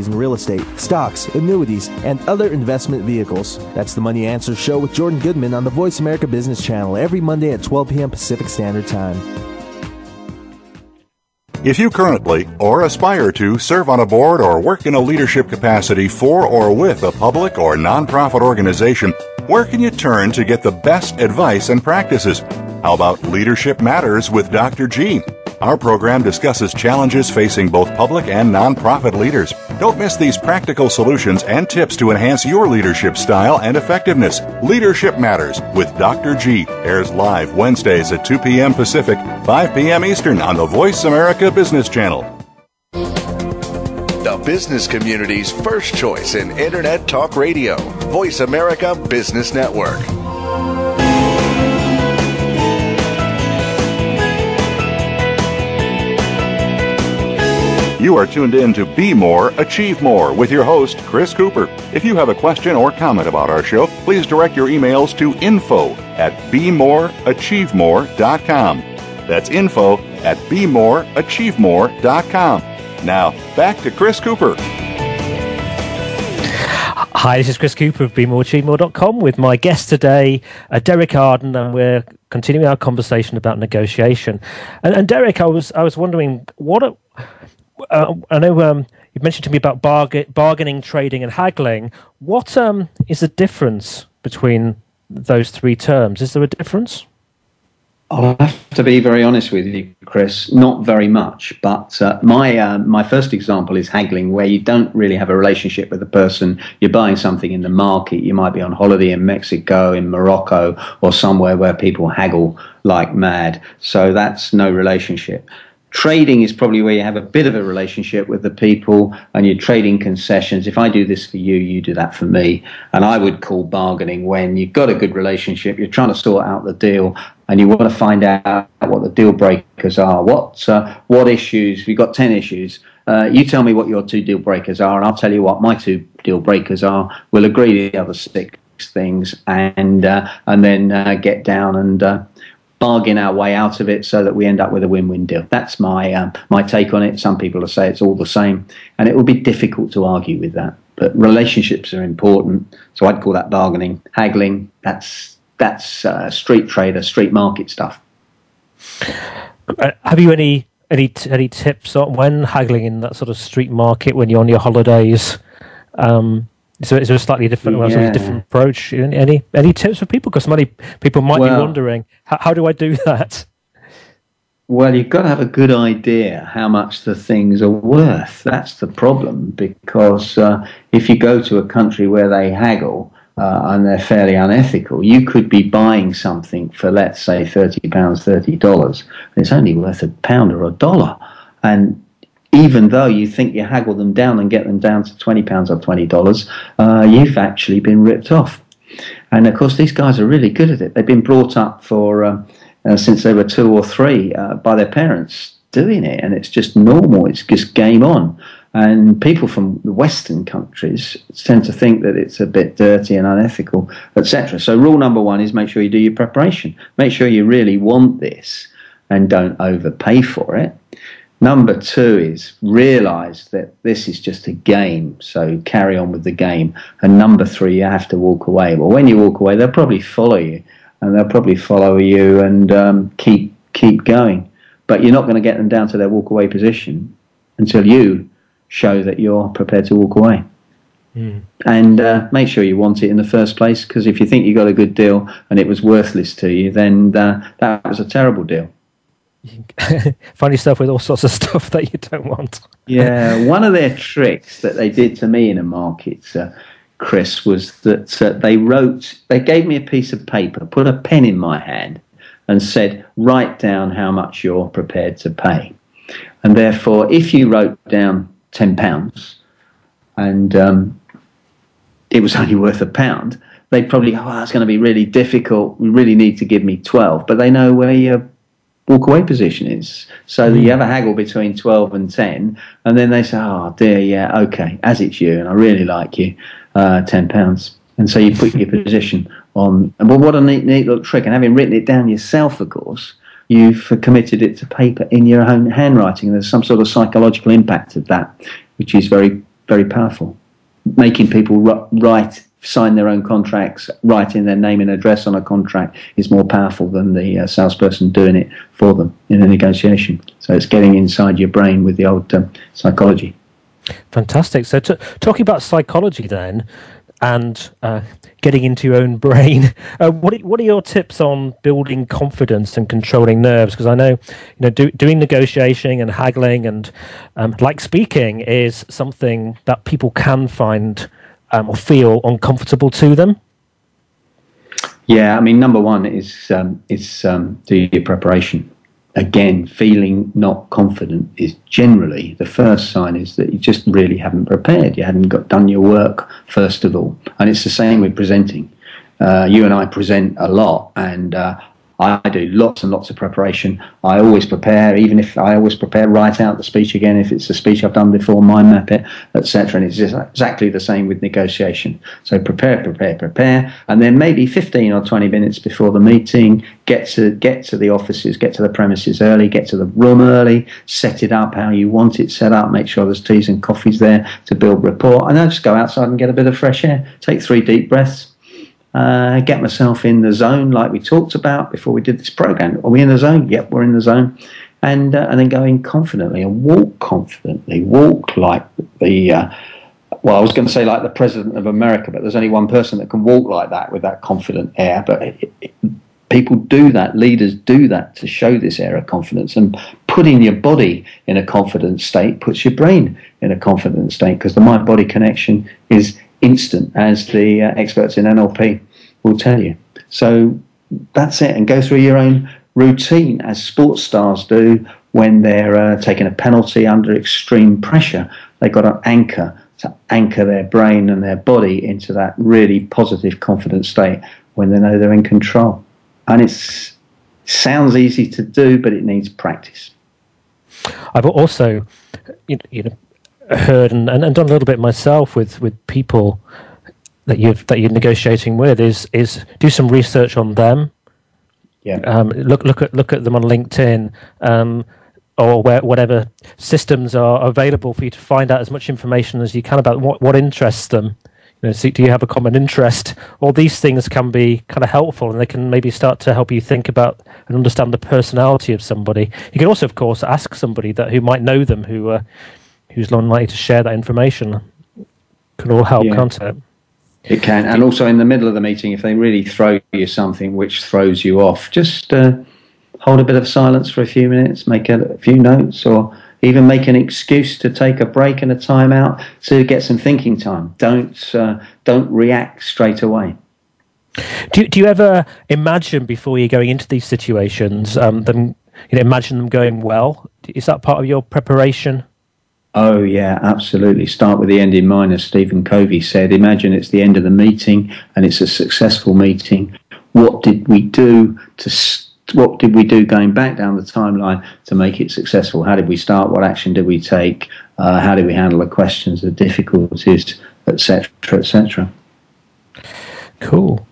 in real estate, stocks, annuities, and other investment vehicles. That's the Money Answer Show with Jordan Goodman on the Voice America Business Channel every Monday at 12 p.m. Pacific Standard Time. If you currently or aspire to serve on a board or work in a leadership capacity for or with a public or nonprofit organization, where can you turn to get the best advice and practices? How about Leadership Matters with Dr. G? Our program discusses challenges facing both public and nonprofit leaders. Don't miss these practical solutions and tips to enhance your leadership style and effectiveness. Leadership Matters with Dr. G airs live Wednesdays at 2 p.m. Pacific, 5 p.m. Eastern on the Voice America Business Channel. The business community's first choice in Internet Talk Radio, Voice America Business Network. You are tuned in to Be More, Achieve More with your host, Chris Cooper. If you have a question or comment about our show, please direct your emails to info@BeMoreAchieveMore.com. That's info@BeMoreAchieveMore.com. Now, back to Chris Cooper. Hi, this is Chris Cooper of BeMoreAchieveMore.com with my guest today, Derek Arden, and we're continuing our conversation about negotiation. And Derek, I was wondering, I know you mentioned to me about bargaining, trading, and haggling. What is the difference between those three terms? Is there a difference? I'll have to be very honest with you, Chris. Not very much. But my first example is haggling, where you don't really have a relationship with the person. You're buying something in the market. You might be on holiday in Mexico, in Morocco, or somewhere where people haggle like mad. So that's no relationship. Trading is probably where you have a bit of a relationship with the people and you're trading concessions. If I do this for you, you do that for me. And I would call bargaining when you've got a good relationship, you're trying to sort out the deal and you want to find out what the deal breakers are, what issues. We've got 10 issues. You tell me what your 2 deal breakers are and I'll tell you what my 2 deal breakers are. We'll agree the other 6 things and then get down and bargain our way out of it so that we end up with a win-win deal. That's my take on it. Some people will say it's all the same, and it will be difficult to argue with that. But relationships are important, so I'd call that bargaining. Haggling, that's street trader, street market stuff. Have you any tips on when haggling in that sort of street market when you're on your holidays? So is there a slightly different, different approach? Any tips for people? Because many people might be wondering, how do I do that? Well, you've got to have a good idea how much the things are worth. That's the problem, because if you go to a country where they haggle and they're fairly unethical, you could be buying something for, let's say, £30, $30, and it's only worth £1 or $1. And even though you think you haggle them down and get them down to £20 or $20, you've actually been ripped off. And of course, these guys are really good at it. They've been brought up since they were 2 or 3 by their parents doing it, and it's just normal. It's just game on. And people from the Western countries tend to think that it's a bit dirty and unethical, etc. So rule number 1 is make sure you do your preparation. Make sure you really want this and don't overpay for it. Number 2 is realize that this is just a game, so carry on with the game. And number 3, you have to walk away. Well, when you walk away, they'll probably follow you, and keep going. But you're not going to get them down to their walk away position until you show that you're prepared to walk away. Mm. And make sure you want it in the first place, because if you think you got a good deal and it was worthless to you, then that was a terrible deal. You can find yourself with all sorts of stuff that you don't want. Yeah, one of their tricks that they did to me in a market, Chris, was that they gave me a piece of paper, put a pen in my hand and said, write down how much you're prepared to pay. And therefore, if you wrote down £10, and it was only worth £1, they probably, oh, that's going to be really difficult, we really need to give me 12. But they know where your walk-away position is. So you have a haggle between 12 and 10, and then they say, oh, dear, yeah, okay, as it's you, and I really like you, £10. And so you put your position on. Well, what a neat little trick. And having written it down yourself, of course, you've committed it to paper in your own handwriting. There's some sort of psychological impact of that, which is very, very powerful. Making people write, sign their own contracts, write in their name and address on a contract is more powerful than the salesperson doing it for them in a negotiation. So it's getting inside your brain with the old psychology. Fantastic. So talking about psychology then, and getting into your own brain, what are your tips on building confidence and controlling nerves? Because I know, doing negotiation and haggling and like speaking is something that people can find or feel uncomfortable to them. Yeah, I mean, number one is do your preparation. Again, feeling not confident is generally the first sign is that you just really haven't prepared. You hadn't done your work, first of all. And it's the same with presenting. You and I present a lot, and I do lots and lots of preparation. I always prepare, write out the speech again if it's a speech I've done before, mind map it, etc. And it's just exactly the same with negotiation. So prepare, and then maybe 15 or 20 minutes before the meeting, get to the offices, get to the premises early, get to the room early, set it up how you want it set up, make sure there's teas and coffees there to build rapport, and then just go outside and get a bit of fresh air, take 3 deep breaths. Get myself in the zone, like we talked about before we did this program. Are we in the zone? Yep, we're in the zone. And then go in confidently and walk confidently. Walk like the I was going to say like the President of America, but there's only one person that can walk like that with that confident air. But people do that, leaders do that to show this air of confidence. And putting your body in a confident state puts your brain in a confident state, because the mind-body connection is instant, as the experts in NLP will tell you. So that's it, and go through your own routine as sports stars do when they're taking a penalty under extreme pressure. They've got an anchor to anchor their brain and their body into that really positive, confident state when they know they're in control. And it sounds easy to do, but it needs practice. I've also, heard and done a little bit myself with people that you're negotiating with is do some research on them. Yeah. Look at them on LinkedIn or whatever systems are available for you to find out as much information as you can about what interests them. Do you have a common interest? All these things can be kind of helpful, and they can maybe start to help you think about and understand the personality of somebody. You can also, of course, ask somebody who might know them who's unlikely to share that information. Can all help, can't it? It can. And also in the middle of the meeting, if they really throw you something which throws you off, just hold a bit of silence for a few minutes, make a few notes, or even make an excuse to take a break and a time out to get some thinking time. Don't react straight away. Do you ever imagine before you're going into these situations, imagine them going well? Is that part of your preparation? Oh, yeah, absolutely. Start with the end in mind, as Stephen Covey said. Imagine it's the end of the meeting and it's a successful meeting. What did we do going back down the timeline to make it successful? How did we start? What action did we take? How did we handle the questions, the difficulties, etc., etc.? Cool.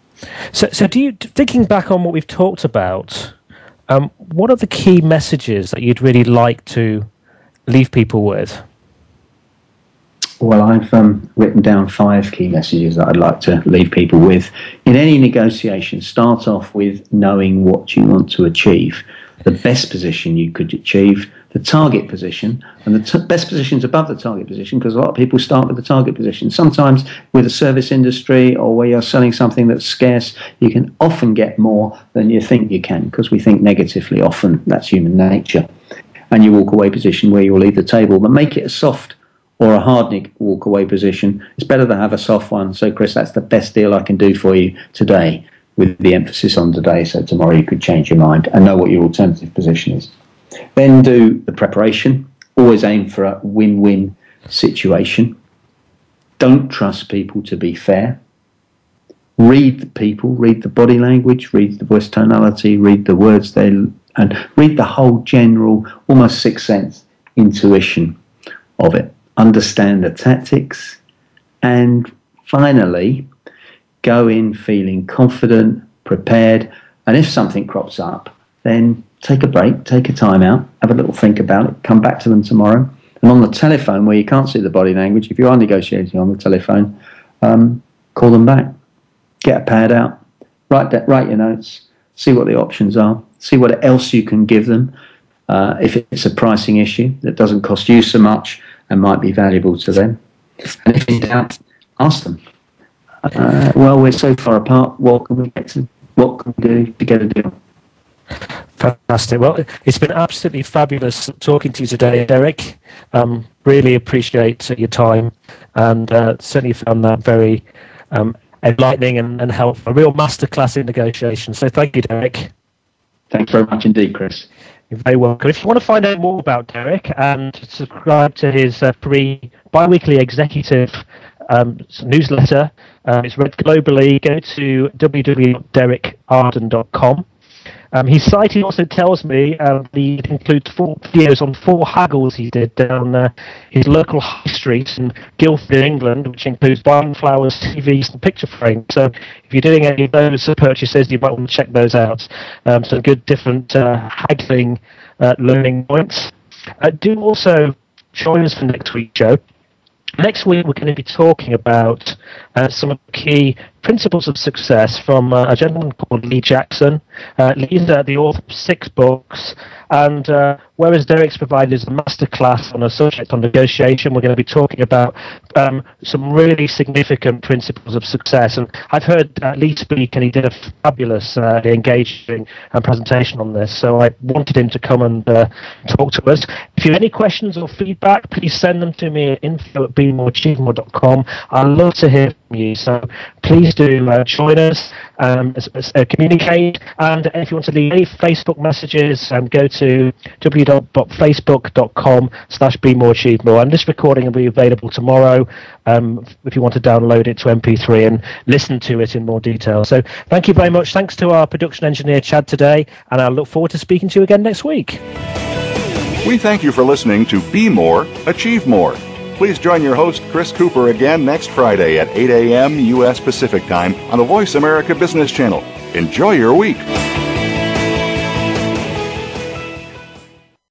So thinking back on what we've talked about, what are the key messages that you'd really like to leave people with? Well, I've written down 5 key messages that I'd like to leave people with. In any negotiation, start off with knowing what you want to achieve, the best position you could achieve, the target position, and the best positions above the target position, because a lot of people start with the target position. Sometimes with a service industry or where you're selling something that's scarce, you can often get more than you think you can, because we think negatively often. That's human nature. And your walk-away position where you'll leave the table. But make it a soft or a hard walk-away position. It's better to have a soft one. So, Chris, that's the best deal I can do for you today, with the emphasis on today, so tomorrow you could change your mind and know what your alternative position is. Then do the preparation. Always aim for a win-win situation. Don't trust people to be fair. Read the people, read the body language, read the voice tonality, read the words they, and read the whole general, almost sixth sense intuition of it. Understand the tactics, and finally, go in feeling confident, prepared, and if something crops up, then take a break, take a time out, have a little think about it, come back to them tomorrow. And on the telephone, where you can't see the body language, if you are negotiating on the telephone, call them back. Get a pad out, write your notes, see what the options are, see what else you can give them. If it's a pricing issue that doesn't cost you so much and might be valuable to them. And if in doubt, ask them. Well, we're so far apart, what can we get to? What can we do to get a deal? Fantastic. Well, it's been absolutely fabulous talking to you today, Derek. Really appreciate your time, and certainly found that very enlightening and helpful. A real masterclass in negotiation. So thank you, Derek. Thanks very much indeed, Chris. You're very welcome. If you want to find out more about Derek and subscribe to his free bi-weekly executive newsletter, it's read globally. Go to www.derekarden.com. His site, he also tells me, it includes 4 videos on 4 haggles he did down his local high streets in Guildford, England, which includes buying flowers, TVs, and picture frames. So if you're doing any of those purchases, you might want to check those out. Some good different haggling learning points. Do also join us for next week's show. Next week, we're going to be talking about some of the key principles of success from a gentleman called Lee Jackson. Lee's the author of 6 books, and whereas Derek's provided us a masterclass on a subject on negotiation, we're going to be talking about some really significant principles of success. And I've heard Lee speak, and he did a fabulous, engaging presentation on this, so I wanted him to come and talk to us. If you have any questions or feedback, please send them to me at info@BeMoreAchieveMore.com. I'd love to hear from you, so please do join us, communicate, and if you want to leave any Facebook messages, go to www.facebook.com/BeMoreAchieveMore, and this recording will be available tomorrow if you want to download it to MP3 and listen to it in more detail. So thank you very much. Thanks to our production engineer Chad today, and I look forward to speaking to you again next week. We thank you for listening to Be More, Achieve More. Please join your host, Chris Cooper, again next Friday at 8 a.m. U.S. Pacific Time on the Voice America Business Channel. Enjoy your week.